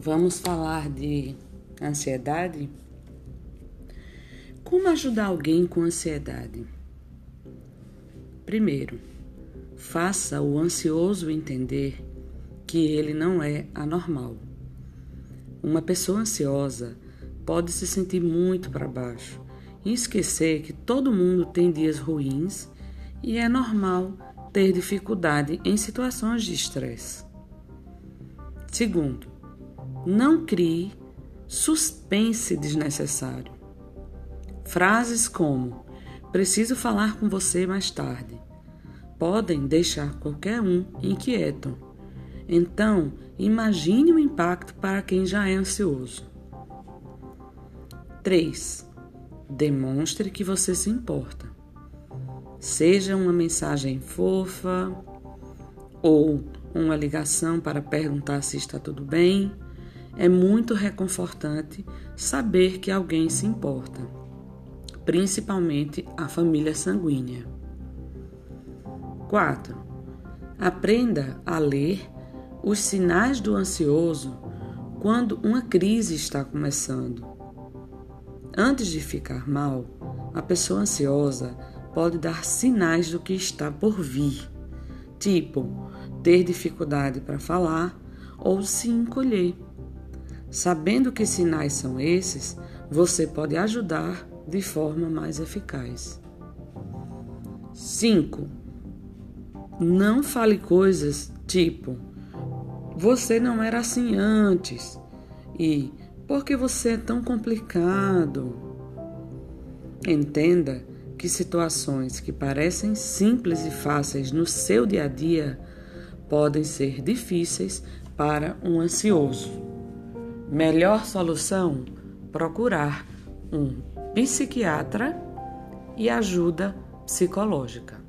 Vamos falar de ansiedade? Como ajudar alguém com ansiedade? Primeiro, faça o ansioso entender que ele não é anormal. Uma pessoa ansiosa pode se sentir muito para baixo e esquecer que todo mundo tem dias ruins e é normal ter dificuldade em situações de estresse. Segundo, não crie suspense desnecessário. Frases como "preciso falar com você mais tarde" podem deixar qualquer um inquieto. Então, imagine o impacto para quem já é ansioso. 3. Demonstre que você se importa. Seja uma mensagem fofa ou uma ligação para perguntar se está tudo bem, é muito reconfortante saber que alguém se importa, principalmente a família sanguínea. 4. Aprenda a ler os sinais do ansioso quando uma crise está começando. Antes de ficar mal, a pessoa ansiosa pode dar sinais do que está por vir, tipo ter dificuldade para falar ou se encolher. Sabendo que sinais são esses, você pode ajudar de forma mais eficaz. 5. Não fale coisas tipo "você não era assim antes" e "por que você é tão complicado". Entenda que situações que parecem simples e fáceis no seu dia a dia podem ser difíceis para um ansioso. Melhor solução? Procurar um psiquiatra e ajuda psicológica.